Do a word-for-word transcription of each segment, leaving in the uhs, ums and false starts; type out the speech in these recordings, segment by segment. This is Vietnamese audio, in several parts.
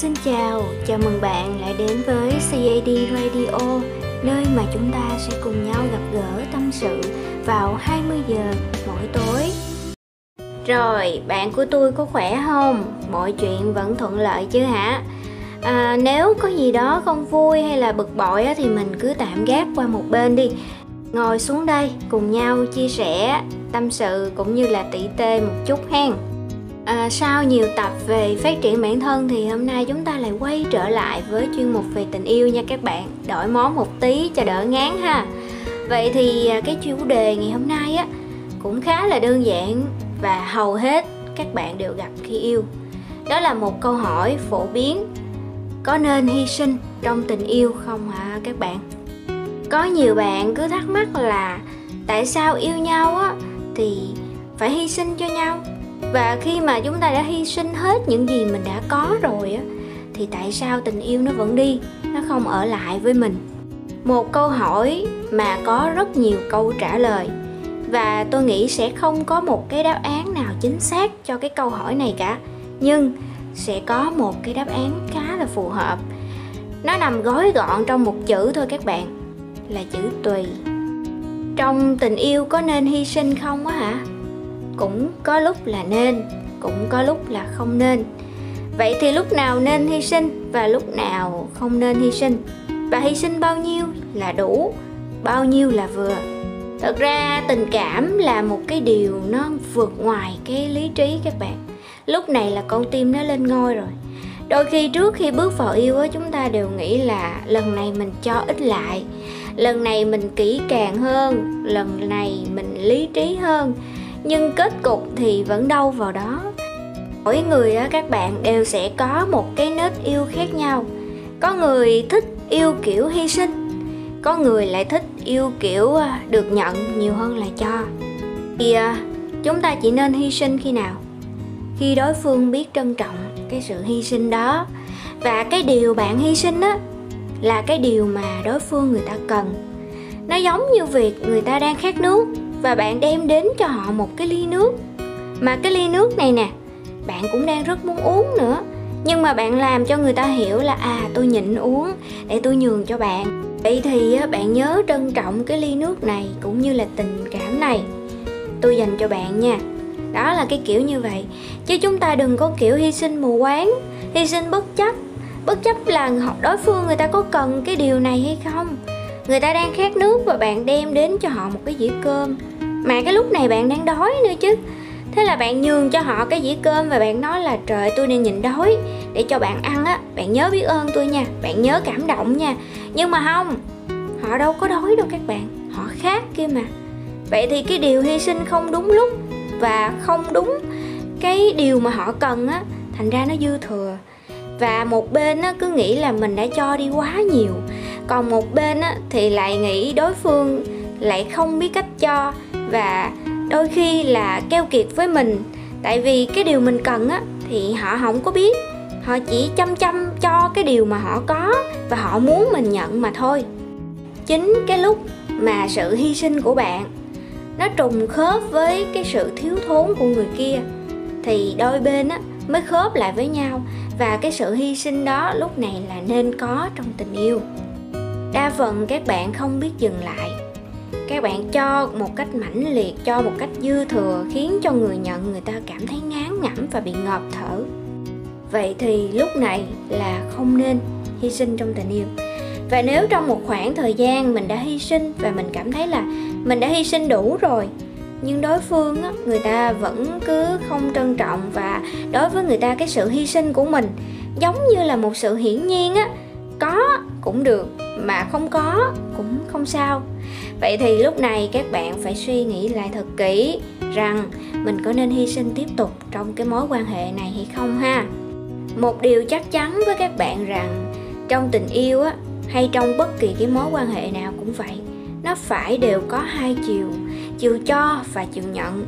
Xin chào, chào mừng bạn lại đến với xê a đê Radio, nơi mà chúng ta sẽ cùng nhau gặp gỡ tâm sự vào hai mươi giờ mỗi tối. Rồi, bạn của tôi có khỏe không? Mọi chuyện vẫn thuận lợi chứ hả? À, nếu có gì đó không vui hay là bực bội thì mình cứ tạm gác qua một bên đi. Ngồi xuống đây cùng nhau chia sẻ, tâm sự cũng như là tỉ tê một chút hen. À, sau nhiều tập về phát triển bản thân thì hôm nay chúng ta lại quay trở lại với chuyên mục về tình yêu nha các bạn. Đổi món một tí cho đỡ ngán ha. Vậy thì cái chủ đề ngày hôm nay á cũng khá là đơn giản và hầu hết các bạn đều gặp khi yêu. Đó là một câu hỏi phổ biến: có nên hy sinh trong tình yêu không hả các bạn? Có nhiều bạn cứ thắc mắc là tại sao yêu nhau á thì phải hy sinh cho nhau, và khi mà chúng ta đã hy sinh hết những gì mình đã có rồi á thì tại sao tình yêu nó vẫn đi, nó không ở lại với mình? Một câu hỏi mà có rất nhiều câu trả lời, và tôi nghĩ sẽ không có một cái đáp án nào chính xác cho cái câu hỏi này cả, nhưng sẽ có một cái đáp án khá là phù hợp. Nó nằm gói gọn trong một chữ thôi các bạn, là chữ tùy. Trong tình yêu có nên hy sinh không á hả? Cũng có lúc là nên, cũng có lúc là không nên. Vậy thì lúc nào nên hy sinh và lúc nào không nên hy sinh? Và hy sinh bao nhiêu là đủ, bao nhiêu là vừa? Thật ra tình cảm là một cái điều nó vượt ngoài cái lý trí các bạn. Lúc này là con tim nó lên ngôi rồi. Đôi khi trước khi bước vào yêu ấy, chúng ta đều nghĩ là lần này mình cho ít lại, lần này mình kỹ càng hơn, lần này mình lý trí hơn, nhưng kết cục thì vẫn đâu vào đó. Mỗi người á, các bạn đều sẽ có một cái nết yêu khác nhau. Có người thích yêu kiểu hy sinh, có người lại thích yêu kiểu được nhận nhiều hơn là cho. Thì à, chúng ta chỉ nên hy sinh khi nào? Khi đối phương biết trân trọng cái sự hy sinh đó, và cái điều bạn hy sinh á là cái điều mà đối phương người ta cần. Nó giống như việc người ta đang khát nước và bạn đem đến cho họ một cái ly nước, mà cái ly nước này nè bạn cũng đang rất muốn uống nữa, nhưng mà bạn làm cho người ta hiểu là à, tôi nhịn uống để tôi nhường cho bạn. Vậy thì bạn nhớ trân trọng cái ly nước này cũng như là tình cảm này tôi dành cho bạn nha. Đó là cái kiểu như vậy. Chứ chúng ta đừng có kiểu hy sinh mù quáng, hy sinh bất chấp. Bất chấp là đối phương người ta có cần cái điều này hay không. Người ta đang khát nước và bạn đem đến cho họ một cái dĩa cơm, mà cái lúc này bạn đang đói nữa chứ. Thế là bạn nhường cho họ cái dĩa cơm và bạn nói là trời, tôi nên nhịn đói để cho bạn ăn á, bạn nhớ biết ơn tôi nha, bạn nhớ cảm động nha. Nhưng mà không, họ đâu có đói đâu các bạn, họ khát kia mà. Vậy thì cái điều hy sinh không đúng lúc và không đúng cái điều mà họ cần á, thành ra nó dư thừa. Và một bên á, cứ nghĩ là mình đã cho đi quá nhiều, còn một bên á, thì lại nghĩ đối phương lại không biết cách cho, và đôi khi là keo kiệt với mình. Tại vì cái điều mình cần á, thì họ không có biết, họ chỉ chăm chăm cho cái điều mà họ có và họ muốn mình nhận mà thôi. Chính cái lúc mà sự hy sinh của bạn nó trùng khớp với cái sự thiếu thốn của người kia thì đôi bên á, mới khớp lại với nhau, và cái sự hy sinh đó lúc này là nên có trong tình yêu. Đa phần các bạn không biết dừng lại. Các bạn cho một cách mãnh liệt, cho một cách dư thừa, khiến cho người nhận người ta cảm thấy ngán ngẩm và bị ngộp thở. Vậy thì lúc này là không nên hy sinh trong tình yêu. Và nếu trong một khoảng thời gian mình đã hy sinh và mình cảm thấy là mình đã hy sinh đủ rồi, nhưng đối phương á, người ta vẫn cứ không trân trọng, và đối với người ta cái sự hy sinh của mình giống như là một sự hiển nhiên á, có cũng được mà không có cũng không sao. Vậy thì lúc này các bạn phải suy nghĩ lại thật kỹ rằng mình có nên hy sinh tiếp tục trong cái mối quan hệ này hay không ha. Một điều chắc chắn với các bạn rằng trong tình yêu á, hay trong bất kỳ cái mối quan hệ nào cũng vậy, nó phải đều có hai chiều, chiều cho và chiều nhận.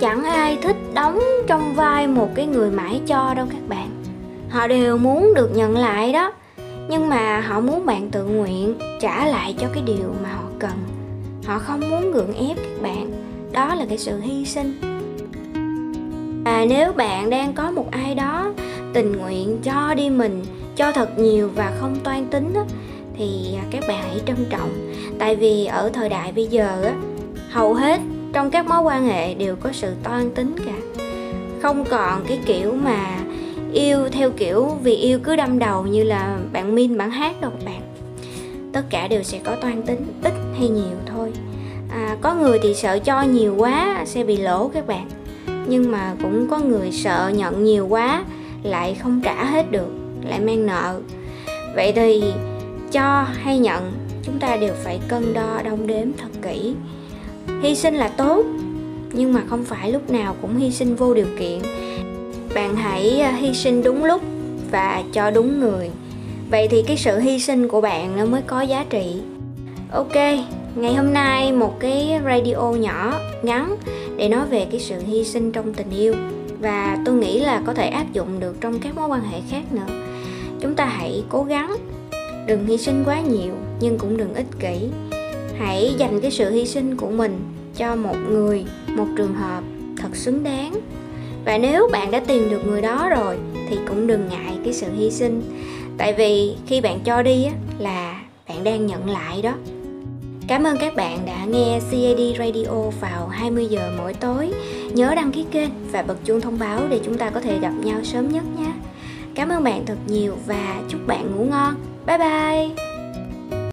Chẳng ai thích đóng trong vai một cái người mãi cho đâu các bạn. Họ đều muốn được nhận lại đó, nhưng mà họ muốn bạn tự nguyện trả lại cho cái điều mà họ cần. Họ không muốn gượng ép các bạn. Đó là cái sự hy sinh. À, nếu bạn đang có một ai đó tình nguyện cho đi mình, cho thật nhiều và không toan tính á, thì các bạn hãy trân trọng. Tại vì ở thời đại bây giờ á, hầu hết trong các mối quan hệ đều có sự toan tính cả. Không còn cái kiểu mà yêu theo kiểu vì yêu cứ đâm đầu như là bạn Min bạn hát đâu các bạn. Tất cả đều sẽ có toan tính, ít hay nhiều thôi. À, có người thì sợ cho nhiều quá sẽ bị lỗ các bạn. Nhưng mà cũng có người sợ nhận nhiều quá lại không trả hết được, lại mang nợ. Vậy thì cho hay nhận, chúng ta đều phải cân đo đong đếm thật kỹ. Hy sinh là tốt, nhưng mà không phải lúc nào cũng hy sinh vô điều kiện. Bạn hãy hy sinh đúng lúc và cho đúng người. Vậy thì cái sự hy sinh của bạn nó mới có giá trị. Ok, ngày hôm nay một cái radio nhỏ ngắn để nói về cái sự hy sinh trong tình yêu. Và tôi nghĩ là có thể áp dụng được trong các mối quan hệ khác nữa. Chúng ta hãy cố gắng, đừng hy sinh quá nhiều nhưng cũng đừng ích kỷ. Hãy dành cái sự hy sinh của mình cho một người, một trường hợp thật xứng đáng. Và nếu bạn đã tìm được người đó rồi thì cũng đừng ngại cái sự hy sinh. Tại vì khi bạn cho đi á, là bạn đang nhận lại đó. Cảm ơn các bạn đã nghe xê a đê Radio vào hai mươi giờ mỗi tối. Nhớ đăng ký kênh và bật chuông thông báo để chúng ta có thể gặp nhau sớm nhất nhé. Cảm ơn bạn thật nhiều và chúc bạn ngủ ngon. Bye bye!